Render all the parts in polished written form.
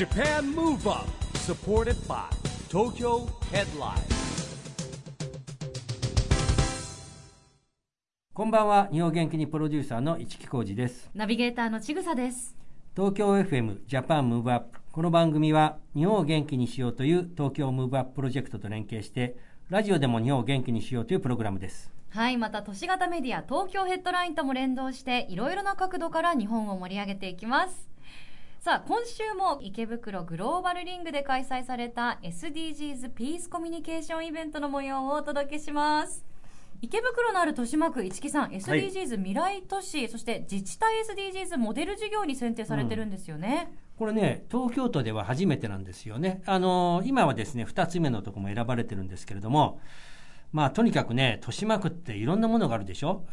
Japan Move Up, supported by Tokyo Headline。 こんばんは。日本元気にプロデューサーの市木浩司です。ナビゲーターのちぐさです。東京 FM Japan Move Up、 この番組は日本を元気にしようという東京ムーブアッププロジェクトと連携して、ラジオでも日本を元気にしようというプログラムです。はい、また都市型メディア東京ヘッドラインとも連動して、いろいろな角度から日本を盛り上げていきます。さあ、今週も池袋グローバルリングで開催された SDGs ピースコミュニケーションイベントの模様をお届けします。池袋のある豊島区、市木さん、 SDGs 未来都市、はい、そして自治体 SDGs モデル事業に選定されてるんですよね、これね、東京都では初めてなんですよね。今はですね、2つ目のとこも選ばれてるんですけれども、まあとにかくね、豊島区っていろんなものがあるでしょ。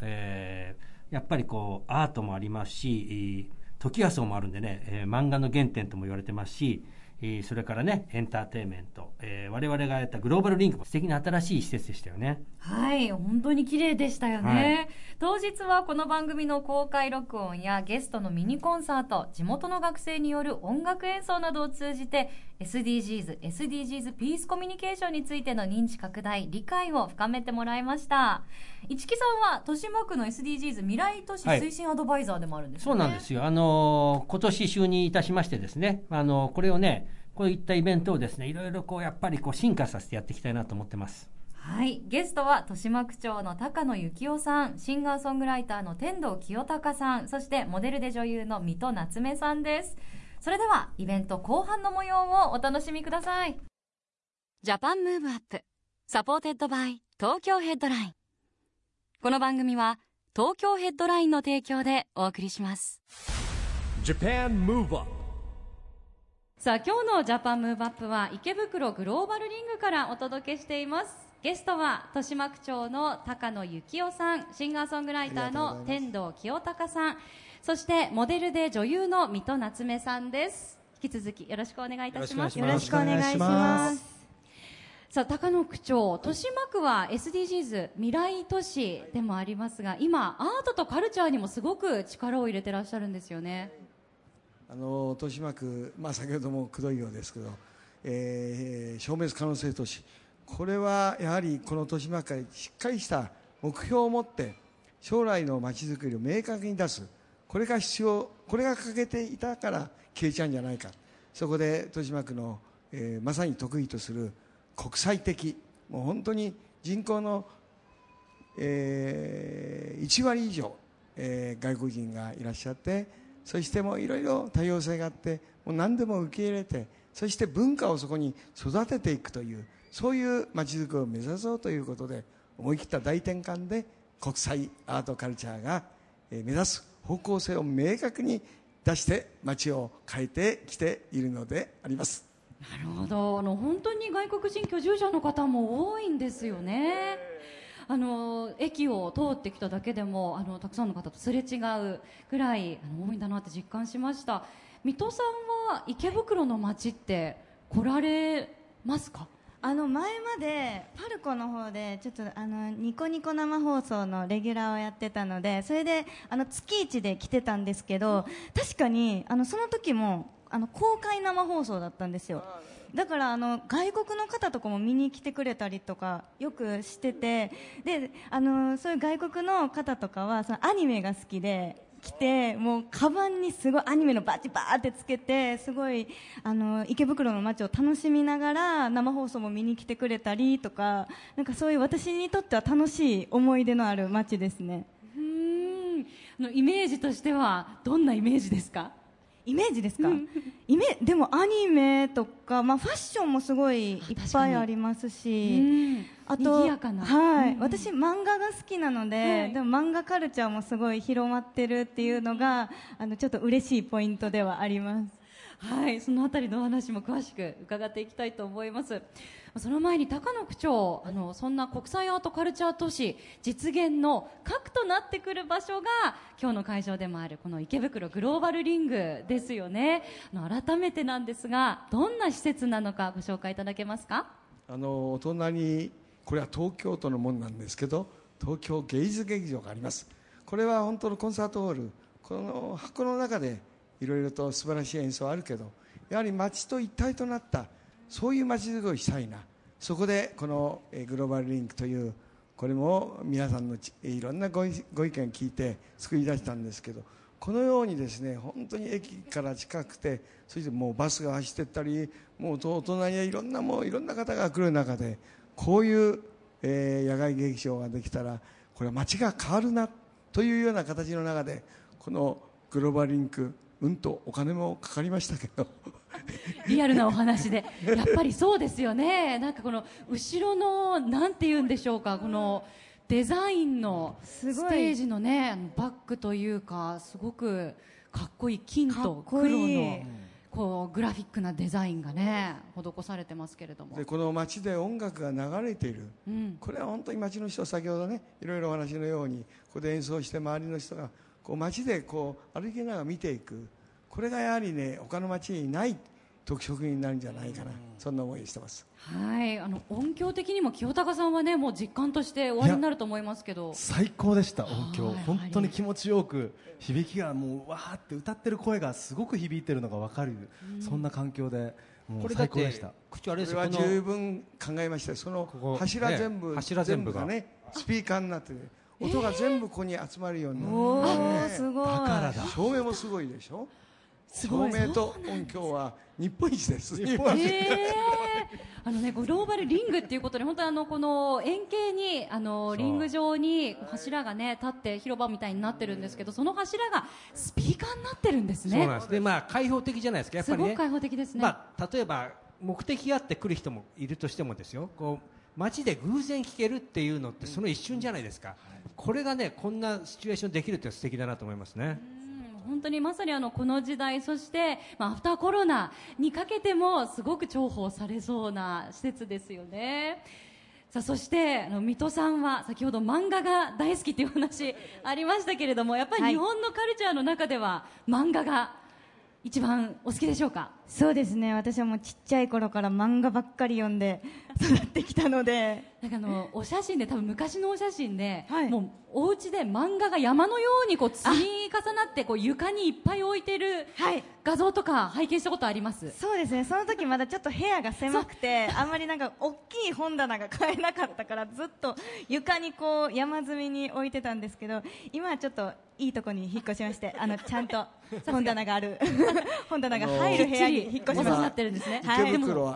やっぱりこうアートもありますし、時和荘もあるんでね、漫画の原点とも言われてますし、それからね、エンターテインメント、我々がやったグローバルリンクも素敵な新しい施設でしたよね。はい、本当に綺麗でしたよね、はい、当日はこの番組の公開録音やゲストのミニコンサート、地元の学生による音楽演奏などを通じて SDGs ピースコミュニケーションについての認知拡大、理解を深めてもらいました。市木さんは豊島区の SDGs 未来都市推進アドバイザーでもあるんですよね、はい、そうなんですよ。今年就任いたしましてですね、これをね、こういったイベントをですね、いろいろこうやっぱりこう進化させてやっていきたいなと思ってます。はい、ゲストは豊島区長の高野幸雄さん、シンガーソングライターの天童清隆さん、そしてモデルで女優の水戸夏目さんです。それではイベント後半の模様をお楽しみください。ジャパンムーブアップサポーテッドバイ東京ヘッドライン。この番組は東京ヘッドラインの提供でお送りします。ジャパンムーブアップ。さあ、今日のジャパンムーブアップは池袋グローバルリングからお届けしています。ゲストは豊島区長の高野幸雄さん、シンガーソングライターの天童清隆さん、そしてモデルで女優の水戸夏目さんです。引き続きよろしくお願いいたします。よろしくお願いします。さあ、高野区長、豊島区は SDGs 未来都市でもありますが、今アートとカルチャーにもすごく力を入れてらっしゃるんですよね。豊島区、先ほどもくどいようですけど、消滅可能性都市、これはやはりこの豊島区からしっかりした目標を持って将来の街づくりを明確に出す、これが必要、これが欠けていたから消えちゃうんじゃないか。そこで豊島区の、まさに得意とする国際的、もう本当に人口の、1割以上、外国人がいらっしゃって、そしてもういろいろ多様性があって、もう何でも受け入れて、そして文化をそこに育てていくという、そういう街づくりを目指そうということで、思い切った大転換で国際アートカルチャーが目指す方向性を明確に出して街を変えてきているのであります。なるほど。本当に外国人居住者の方も多いんですよね。駅を通ってきただけでもたくさんの方とすれ違うぐらい多いんだなって実感しました。水戸さんは池袋の街って来られますか？前までパルコの方でちょっとニコニコ生放送のレギュラーをやってたので、それで月一で来てたんですけど、確かにその時も公開生放送だったんですよ。だから外国の方とかも見に来てくれたりとかよくしてて、でそういう外国の方とかはそのアニメが好きで来て、もうカバンにすごいアニメのバチバーってつけて、すごい池袋の街を楽しみながら生放送も見に来てくれたりとか、なんかそういう私にとっては楽しい思い出のある街ですね。イメージとしてはどんなイメージですか？イメージですか？でもアニメとか、ファッションもすごいいっぱいありますし、あと賑やかな、はい、私漫画が好きなので、はい、でも漫画カルチャーもすごい広まってるっていうのがちょっと嬉しいポイントではあります。はい、そのあたりの話も詳しく伺っていきたいと思います。その前に高野区長、そんな国際アートカルチャー都市実現の核となってくる場所が今日の会場でもあるこの池袋グローバルリングですよね。改めてなんですが、どんな施設なのかご紹介いただけますか？お隣、これは東京都のものなんですけど、東京芸術劇場があります。これは本当のコンサートホール、この箱の中でいろいろと素晴らしい演奏あるけど、やはり町と一体となったそういう町づくりしたいな。そこでこのグローバルリンクという、これも皆さんのいろんなご意見聞いて作り出したんですけど、このようにですね、本当に駅から近くて、そしてもうバスが走っていったり、もうお隣にいろんな方が来る中で、こういう野外劇場ができたら、これは街が変わるなというような形の中で、このグローバルリンク、うんとお金もかかりましたけどリアルなお話でやっぱりそうですよね。なんかこの後ろのなんて言うんでしょうか、このデザインのステージのね、バックというか、すごくかっこいい金と黒のこうグラフィックなデザインがね施されてますけれども、でこの街で音楽が流れている、これは本当に街の人、先ほどねいろいろお話のようにここで演奏して周りの人がこう街でこう歩きながら見ていく、これがやはりね他の街にない特色になるんじゃないかな、そんな思いしてます。はい、音響的にも清高さんはねもう実感としておありになると思いますけど、最高でした。音響本当に気持ちよく、響きがもうわーって歌ってる声がすごく響いてるのが分かる、そんな環境でもう最高でした。これは十分考えました。その柱全部がねスピーカーになってて、音が全部ここに集まるようになる、すごい。だからだ、照明もすごいでしょ。照明と音響は日本一です。グローバルリングっていうことで、本当にこの円形にリング状に柱がね立って広場みたいになってるんですけど、その柱がスピーカーになってるんですね。そうなんです。で、まあ開放的じゃないですか、やっぱりね。すごく開放的ですね。まあ例えば目的があって来る人もいるとしてもですよ、こう街で偶然聴けるっていうのってその一瞬じゃないですか、これがねこんなシチュエーションできるって素敵だなと思いますね。本当にまさにこの時代、そして、アフターコロナにかけてもすごく重宝されそうな施設ですよね。さあ、そして水戸さんは先ほど漫画が大好きという話ありましたけれども、やっぱり日本のカルチャーの中では漫画が一番お好きでしょうか。そうですね、私はもうちっちゃい頃から漫画ばっかり読んで育ってきたのでなんかお写真で、多分昔のお写真で、もうお家で漫画が山のようにこう積み重なってこう床にいっぱい置いてる画像とか拝見したことあります。そうですね、その時まだちょっと部屋が狭くてあんまりなんか大きい本棚が買えなかったから、ずっと床にこう山積みに置いてたんですけど、今はちょっといいとこに引っ越しまして、ちゃんと本棚がある本棚が入る部屋に引っ越しました。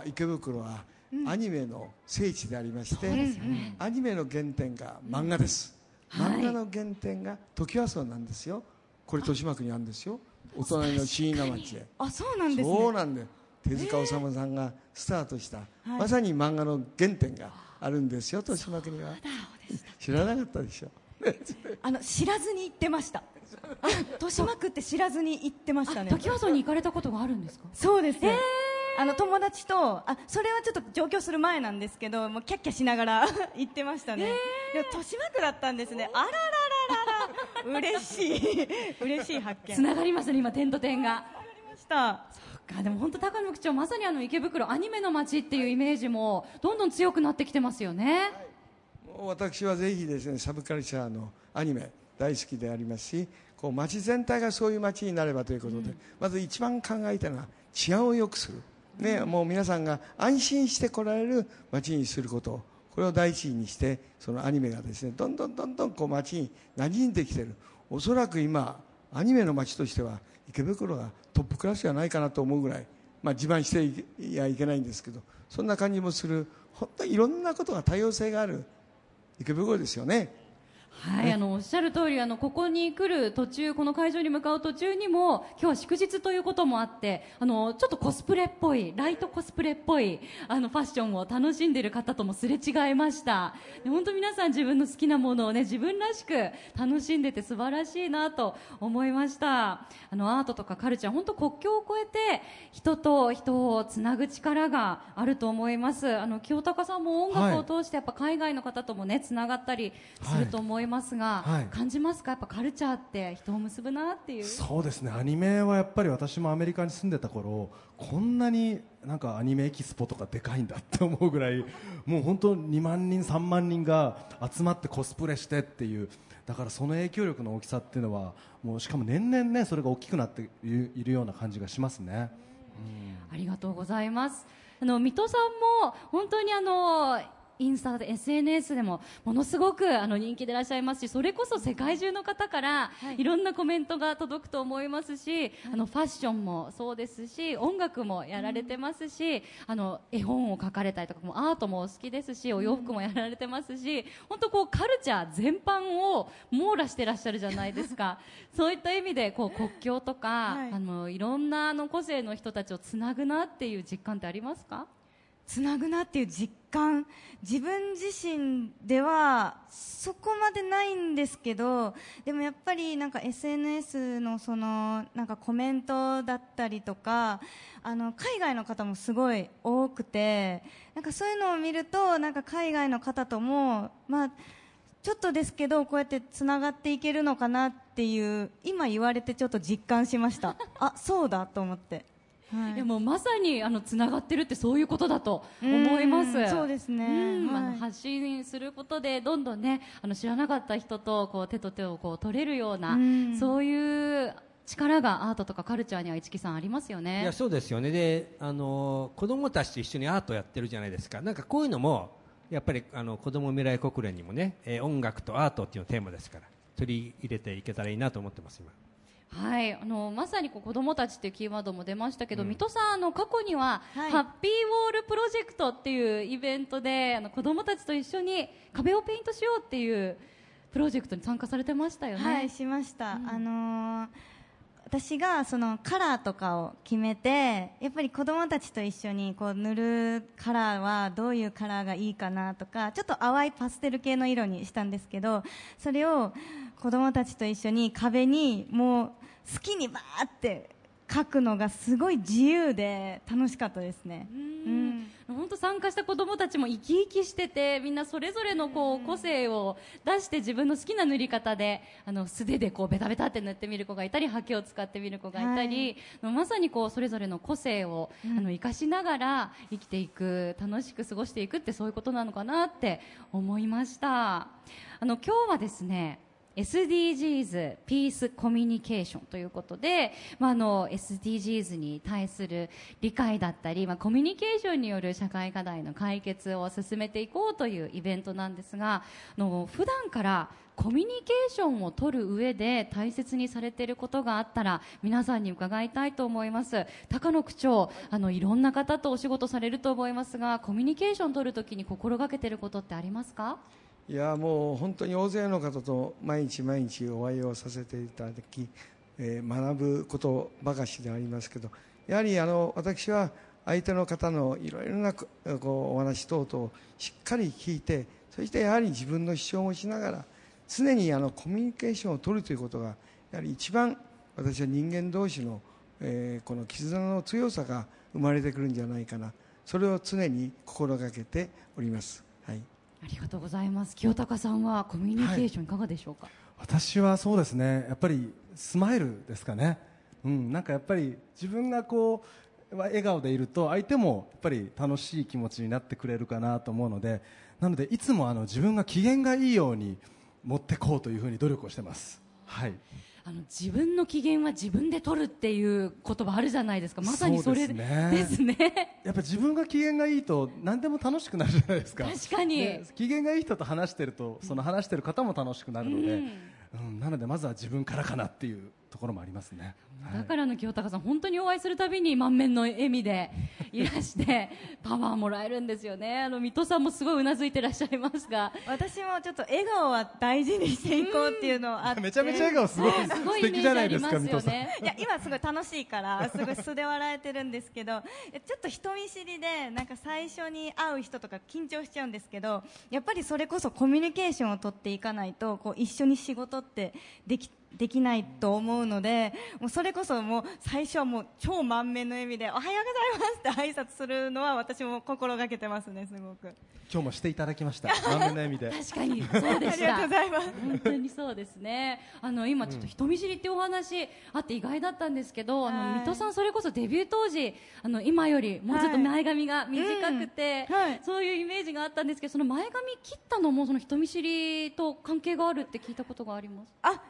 池袋はアニメの聖地でありまして、アニメの原点が漫画です。漫画の原点がトキワ荘なんですよ。これ豊島区にあるんですよ。お隣の椎名町で。あ、そうなんですね。そうなんで、手塚治虫さんがスタートした、まさに漫画の原点があるんですよ、豊島区には。知らなかったでしょ。知らずに行ってました。豊島区って知らずに行ってましたね。時和荘に行かれたことがあるんですか。そうですね、友達とそれはちょっと上京する前なんですけど、もうキャッキャしながら行ってましたね。でも豊島区だったんですね。あららららら嬉しい発見。つながりますね、今点と点が。そうか、でも本当高野区長、まさに池袋アニメの街っていうイメージもどんどん強くなってきてますよね。私はぜひですね、サブカルチャーのアニメ大好きでありますし、こう街全体がそういう街になればということで、まず一番考えたのは治安を良くする、もう皆さんが安心して来られる街にすること、これを第一にして、そのアニメがですねどんどんこう街に馴染んできている。おそらく今アニメの街としては池袋がトップクラスじゃないかなと思うぐらい、自慢していけないんですけど、そんな感じもする。本当にいろんなことが多様性がある池袋ですよね。はい、おっしゃる通り、ここに来る途中、この会場に向かう途中にも、今日は祝日ということもあって、ちょっとコスプレっぽい、ライトコスプレっぽい、ファッションを楽しんでいる方ともすれ違いました。本当皆さん自分の好きなものをね、自分らしく楽しんでて素晴らしいなと思いました。アートとかカルチャー、本当国境を越えて、人と人をつなぐ力があると思います。清高さんも音楽を通して、やっぱ海外の方ともね、つながったりすると思います。ますが、感じますか、やっぱカルチャーって人を結ぶなっていう。そうですね、アニメはやっぱり私もアメリカに住んでた頃、こんなになんかアニメエキスポとかでかいんだって思うぐらい、もう本当2万人3万人が集まってコスプレしてっていう、だからその影響力の大きさっていうのはもう、しかも年々ねそれが大きくなっているような感じがしますね。ありがとうございます。水戸さんも本当にインスタで SNS でもものすごく人気でいらっしゃいますし、それこそ世界中の方からいろんなコメントが届くと思いますし、はい、ファッションもそうですし、音楽もやられてますし、絵本を書かれたりとかもアートもお好きですし、お洋服もやられてますし、本当こうカルチャー全般を網羅してらっしゃるじゃないですかそういった意味でこう国境とか、はい、いろんな個性の人たちをつなぐなっていう実感ってありますか？つなぐなっていう実感、自分自身ではそこまでないんですけど、でもやっぱりSNS のコメントだったりとか、海外の方もすごい多くて、そういうのを見ると海外の方とも、ちょっとですけどこうやってつながっていけるのかなっていう、今言われてちょっと実感しましたあ、そうだと思って。はい、いやもうまさにつながってるってそういうことだと思います。そうですね、はい、発信することでどんどんね、知らなかった人と手と手を取れるような、そういう力がアートとかカルチャーには市木さんありますよね。いやそうですよね。で子どもたちと一緒にアートやってるじゃないですか。こういうのもやっぱり子ども未来国連にもね、音楽とアートっていうのテーマですから取り入れていけたらいいなと思ってます今。はい、まさに子どもたちというキーワードも出ましたけど、水戸さん過去には、はい、ハッピーウォールプロジェクトっていうイベントで子どもたちと一緒に壁をペイントしようっていうプロジェクトに参加されてましたよね。はい、しました、私がカラーとかを決めて、やっぱり子どもたちと一緒に塗るカラーはどういうカラーがいいかなとか、ちょっと淡いパステル系の色にしたんですけど、それを子どもたちと一緒に壁にもう好きにバーって書くのがすごい自由で楽しかったですね。本当参加した子どもたちも生き生きしてて、みんなそれぞれの個性を出して自分の好きな塗り方で素手でベタベタって塗ってみる子がいたり、ハケを使ってみる子がいたり、はい、まさにそれぞれの個性を生かしながら生きていく、楽しく過ごしていくって、そういうことなのかなって思いました。今日はですね、SDGs ピースコミュニケーションということで、SDGs に対する理解だったり、コミュニケーションによる社会課題の解決を進めていこうというイベントなんですが、普段からコミュニケーションを取る上で大切にされていることがあったら皆さんに伺いたいと思います。高野区長、いろんな方とお仕事されると思いますが、コミュニケーション取るときに心がけていることってありますか？いやもう本当に大勢の方と毎日毎日お会いをさせていただき、学ぶことばかしでありますけど、やはり私は相手の方のいろいろなお話等々をしっかり聞いて、そしてやはり自分の主張もしながら常にコミュニケーションを取るということが、やはり一番私は人間同士の、この絆の強さが生まれてくるんじゃないかな、それを常に心がけております。はい、ありがとうございます。清高さんはコミュニケーションいかがでしょうか？はい、私はそうですね、やっぱりスマイルですかね。やっぱり自分が笑顔でいると相手もやっぱり楽しい気持ちになってくれるかなと思うので、なのでいつも自分が機嫌がいいように持ってこうというふうに努力をしてます。はい、自分の機嫌は自分で取るっていう言葉あるじゃないですか。まさにそれですね。やっぱ自分が機嫌がいいと何でも楽しくなるじゃないですか。確かに機嫌がいい人と話してると、その話してる方も楽しくなるので、なのでまずは自分からかなっていうところもありますね。だから清高さん、本当にお会いするたびに満面の笑みでいらしてパワーもらえるんですよね。水戸さんもすごいうなずいてらっしゃいますが、私もちょっと笑顔は大事にしていこうっていうのはあって、めちゃめちゃ笑顔すごい素敵じゃないですか。水戸さん、いや今すごい楽しいからすごい素で笑えてるんですけど、ちょっと人見知りで最初に会う人とか緊張しちゃうんですけど、やっぱりそれこそコミュニケーションを取っていかないと一緒に仕事ってできないと思うので、もうそれこそもう最初はもう超満面の笑みでおはようございますって挨拶するのは私も心がけてますね。すごく今日もしていただきました満面の笑みで確かにそうでしたありがとうございます。本当にそうですね。今ちょっと人見知りってお話あって意外だったんですけど、水戸さんそれこそデビュー当時今よりもうちょっと前髪が短くて、そういうイメージがあったんですけど、その前髪切ったのもその人見知りと関係があるって聞いたことがあります。あ、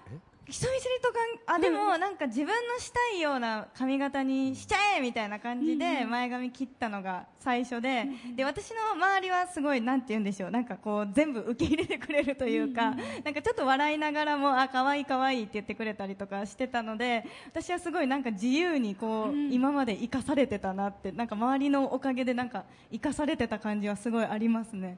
人見知りとか、あ、でもなんか自分のしたいような髪型にしちゃえみたいな感じで前髪切ったのが最初で、で私の周りはすごいなんて言うんでしょう、なんかこう全部受け入れてくれるというか、なんかちょっと笑いながらもあ可愛い可愛いって言ってくれたりとかしてたので、私はすごいなんか自由にこう今まで生かされてたなって、なんか周りのおかげでなんか生かされてた感じはすごいありますね。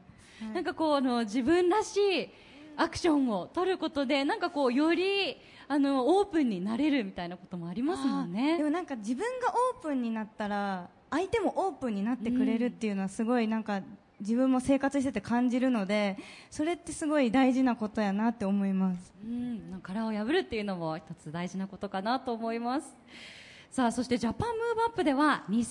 なんかこう自分らしいアクションを取ることで、なんかこうよりオープンになれるみたいなこともありますもんね。でもなんか自分がオープンになったら相手もオープンになってくれるっていうのはすごいなんか自分も生活してて感じるので、それってすごい大事なことやなって思います。殻を破るっていうのも一つ大事なことかなと思います。さあ、そしてジャパンムーブアップでは2030年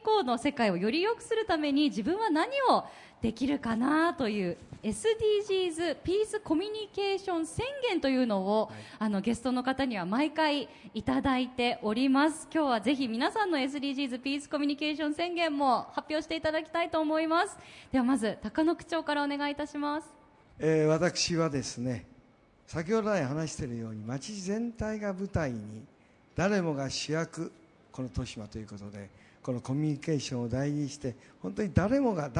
以降の世界をより良くするために自分は何をできるかなという SDGs ピースコミュニケーション宣言というのを、はい、ゲストの方には毎回いただいております。今日はぜひ皆さんの SDGs ピースコミュニケーション宣言も発表していただきたいと思います。ではまず高野区長からお願いいたします。私はですね、先ほど来話しているように街全体が舞台に誰もが主役、この豊島ということで、このコミュニケーションを大事にして本当に誰もが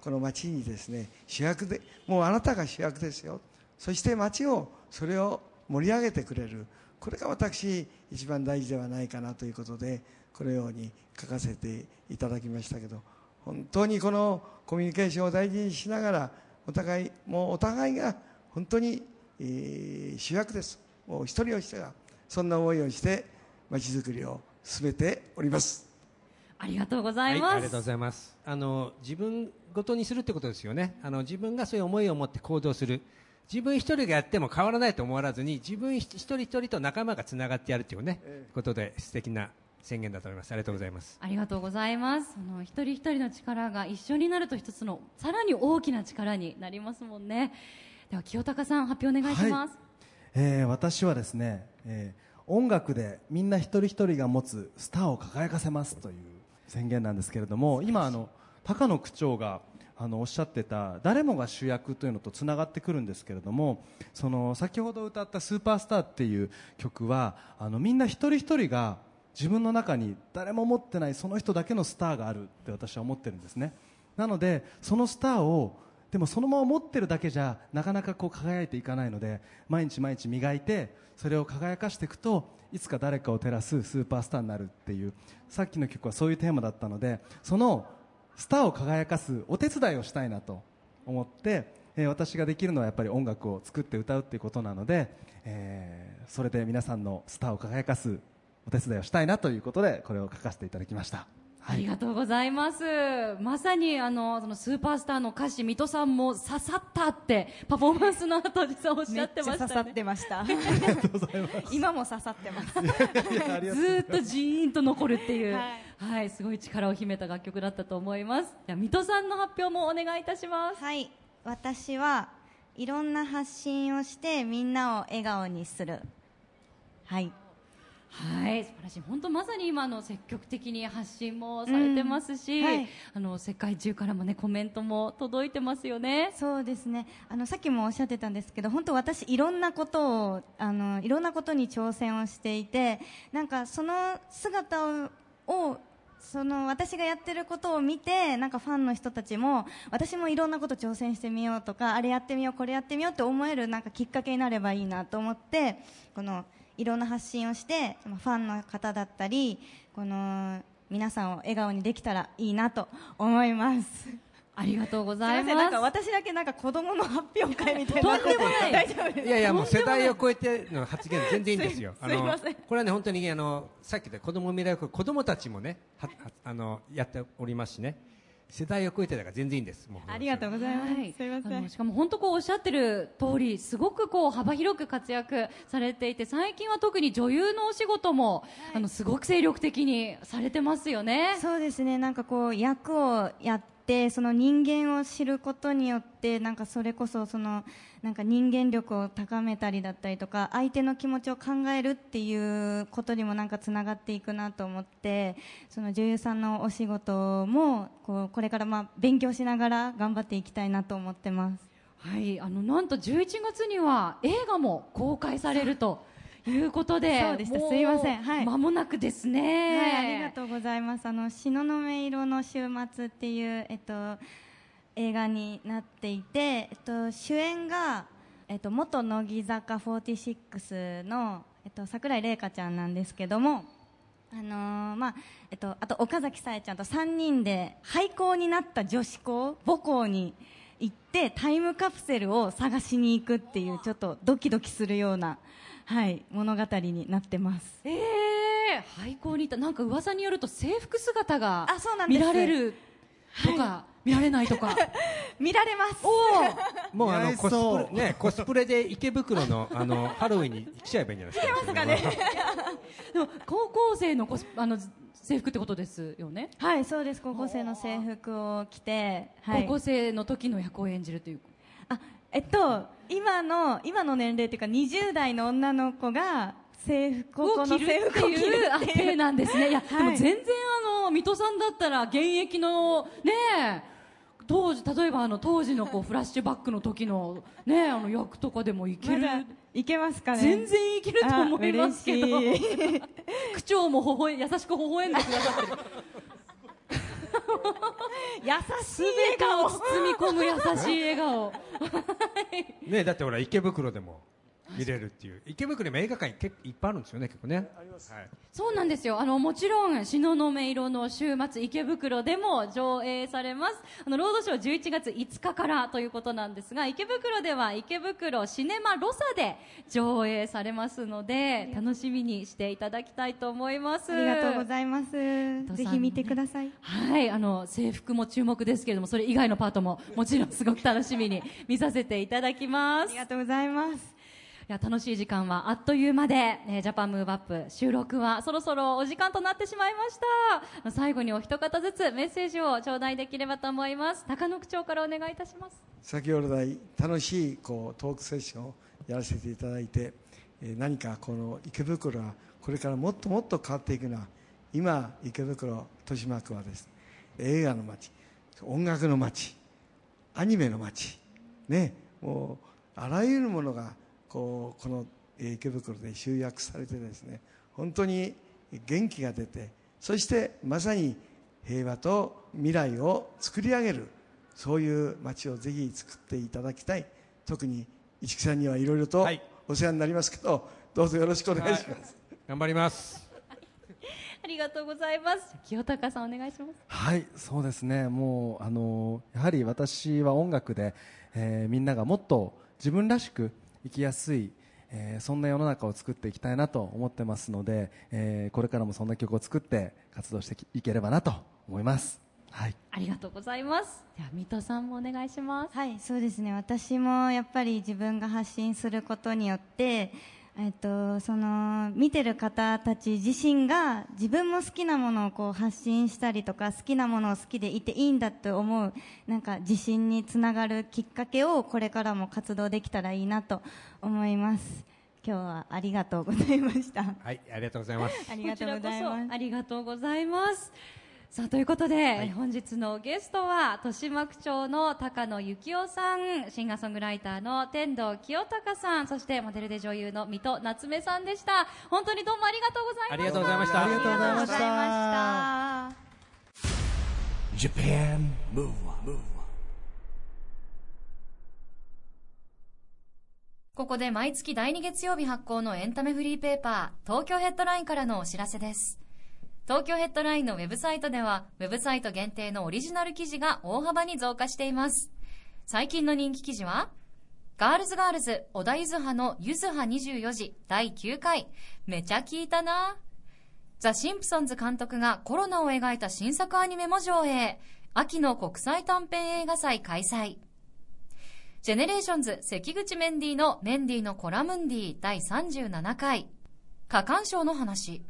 この街にですね、主役で、もうあなたが主役ですよ、そして街をそれを盛り上げてくれる、これが私一番大事ではないかなということで、このように書かせていただきましたけど、本当にこのコミュニケーションを大事にしながら、お互いが本当に、主役です、もう一人をしてが、そんな思いをして街づくりを進めております。ありがとうございます。はい、ありがとうございます。自分ごとにするってことですよね。自分がそういう思いを持って行動する。自分一人がやっても変わらないと思わずに、自分一人一人と仲間がつながってやるというね、ことで素敵な宣言だと思います。ありがとうございます。ありがとうございます。一人一人の力が一緒になると一つのさらに大きな力になりますもんね。では清高さん、発表お願いします。はい、私はですね、音楽でみんな一人一人が持つスターを輝かせますという宣言なんですけれども、今高野区長がおっしゃってた誰もが主役というのとつながってくるんですけれども、その先ほど歌ったスーパースターっていう曲は、みんな一人一人が自分の中に誰も持ってないその人だけのスターがあるって私は思ってるんですね。なのでそのスターをでもそのまま持ってるだけじゃなかなかこう輝いていかないので、毎日毎日磨いてそれを輝かしていくと、いつか誰かを照らすスーパースターになるっていう、さっきの曲はそういうテーマだったので、そのスターを輝かすお手伝いをしたいなと思って、私ができるのはやっぱり音楽を作って歌うっていうことなので、それで皆さんのスターを輝かすお手伝いをしたいなということで、これを書かせていただきました。ありがとうございます。まさにそのスーパースターの歌詞、水戸さんも刺さったってパフォーマンスの後でおっしゃってましたね。めっちゃ刺さってました。ありがとうございます。今も刺さってます。ずっとジーンと残るっていう、はいはい、すごい力を秘めた楽曲だったと思います。じゃあ水戸さんの発表もお願いいたします。はい、私はいろんな発信をしてみんなを笑顔にする。はいはい、素晴らしい。本当まさに今積極的に発信もされてますし、はい、世界中からもね、コメントも届いてますよね。そうですね。さっきもおっしゃってたんですけど、本当私いろんなことに挑戦をしていて、なんかその姿を私がやってることを見て、なんかファンの人たちも私もいろんなこと挑戦してみようとか、あれやってみようこれやってみようって思えるなんかきっかけになればいいなと思って、このいろんな発信をしてファンの方だったり、この皆さんを笑顔にできたらいいなと思います。ありがとうございます。なんか私だけなんか子供の発表会みたいな。とんでもない。大丈夫です。いやいや、もう世代を超えての発言全然いいんですよ。すいません。これはね、本当にさっき言った子供未来子供たちもね、やっておりますしね。世代を超えてだから全然いいんです。もうありがとうございます。はい、すいません。しかも本当こうおっしゃってる通り、すごくこう幅広く活躍されていて、最近は特に女優のお仕事も、はい、すごく精力的にされてますよね。そうですね。なんかこう役をやってその人間を知ることによって、なんかそれこそなんか人間力を高めたりだったりとか、相手の気持ちを考えるっていうことにもなんかつながっていくなと思って、その女優さんのお仕事もこれから勉強しながら頑張っていきたいなと思ってます。はい、なんと11月には映画も公開されるということで、そうでした、すいません、はい、間もなくですね、はい、ありがとうございます。東雲色の週末っていう、映画になっていて、主演が、元乃木坂46の、桜井玲香ちゃんなんですけども、あと岡崎紗絵ちゃんと3人で廃校になった女子校、母校に行ってタイムカプセルを探しに行くっていう、ちょっとドキドキするような、はい、物語になってます。廃校に行った、なんか噂によると制服姿が見られるとか、はい、見られないとか見られます。おもうコスプレで池袋 のハロウィンに来ちゃえばいいんじゃないですか、ね、ますかねでも高校生 の, 制服ってことですよね。はい、そうです。高校生の制服を着て、はい、高校生の時の役を演じるという、あ、今の年齢というか20代の女の子が高校の制服を着るっていうなんですね。いや、はい、でも全然水戸さんだったら現役のね、当時、例えば当時のこうフラッシュバックの時のね、役とかでもいける、ま、いけますかね。全然いけると思いますけど区長も優しく微笑んでくださってる優しい笑顔を包み込む優しい笑顔ねえ、だってほら池袋でも見れるっていう、池袋にも映画館結構いっぱいあるんですよね、結構ね、あります、はい、そうなんですよ。もちろん東雲色の週末、池袋でも上映されます。ロードショー11月5日からということなんですが、池袋では池袋シネマロサで上映されますので、楽しみにしていただきたいと思います。ありがとうございます、ね、ぜひ見てください。はい、制服も注目ですけれども、それ以外のパートももちろんすごく楽しみに見させていただきます。ありがとうございます。いや、楽しい時間はあっという間で、ジャパンムーブアップ収録はそろそろお時間となってしまいました。最後にお一方ずつメッセージを頂戴できればと思います。高野区長からお願いいたします。先ほど来楽しいトークセッションをやらせていただいて、何かこの池袋はこれからもっともっと変わっていくのは、今池袋豊島区はです、映画の街、音楽の街、アニメの街、ね、もうあらゆるものがこの池袋で集約されてですね、本当に元気が出て、そしてまさに平和と未来を作り上げる、そういう街をぜひ作っていただきたい。特に市木さんにはいろいろとお世話になりますけど、はい、どうぞよろしくお願いします、はい、頑張りますありがとうございます。清高さん、お願いします。はい、そうですね、もうやはり私は音楽で、みんながもっと自分らしく生きやすい、そんな世の中を作っていきたいなと思ってますので、これからもそんな曲を作って活動していければなと思います、はい、ありがとうございます。では水戸さんもお願いします。はい、そうですね、私もやっぱり自分が発信することによって、その見てる方たち自身が自分も好きなものを発信したりとか、好きなものを好きでいていいんだと思う、なんか自信につながるきっかけをこれからも活動できたらいいなと思います。今日はありがとうございました。はい、ありがとうございますありがとうございます。こちらこそありがとうございます。さあ、ということで、はい、本日のゲストは豊島区長の高野幸雄さん、シンガーソングライターの天童清隆さん、そしてモデルで女優の水戸夏目さんでした。本当にどうもありがとうございました。ありがとうございました。ありがとうございました。ここで毎月第2月曜日発行のエンタメフリーペーパー、東京ヘッドラインからのお知らせです。東京ヘッドラインのウェブサイトでは、ウェブサイト限定のオリジナル記事が大幅に増加しています。最近の人気記事は、ガールズ小田ゆずはのゆずは24時第9回、めちゃ聞いたな。ザ・シンプソンズ監督がコロナを描いた新作アニメも上映。秋の国際短編映画祭開催。ジェネレーションズ関口メンディのメンディのコラムンディ第37回、過干渉の話。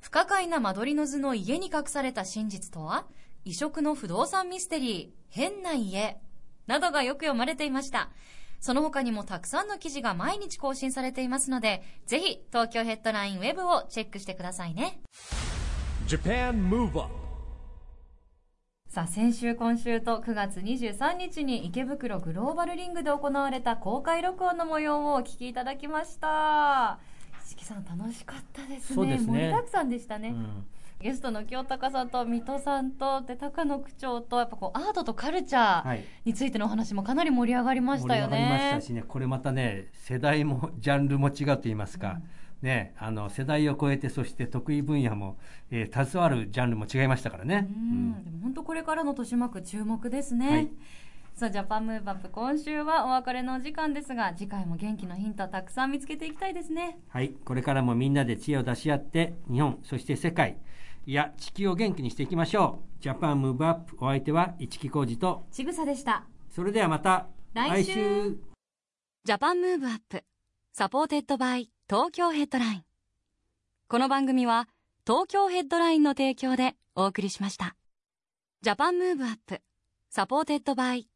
不可解な間取りの図の家に隠された真実とは、異色の不動産ミステリー、変な家などがよく読まれていました。その他にもたくさんの記事が毎日更新されていますので、ぜひ東京ヘッドラインウェブをチェックしてくださいね。さあ先週今週と9月23日に池袋グローバルリングで行われた公開録音の模様をお聞きいただきました。市木さん楽しかったですね。そうですね、盛りだくさんでしたね、ゲストの清高さんと水戸さんとで高野区長とやっぱこうアートとカルチャーについてのお話もかなり盛り上がりましたよね、盛り上がりましたしね、これまたね世代もジャンルも違うと言いますか、ね、あの世代を超えてそして得意分野も、携わるジャンルも違いましたからね、でも本当これからの豊島区注目ですね、さあジャパンムーブアップ今週はお別れの時間ですが、次回も元気のヒントたくさん見つけていきたいですね。はい、これからもみんなで知恵を出し合って日本そして世界いや地球を元気にしていきましょう。ジャパンムーブアップお相手は市木浩二とちぐさでした。それではまた来週。ジャパンムーブアップサポーテッドバイ東京ヘッドライン。この番組は東京ヘッドラインの提供でお送りしました。ジャパンムーブアップサポーテッドバイ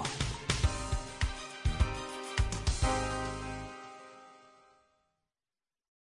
Up.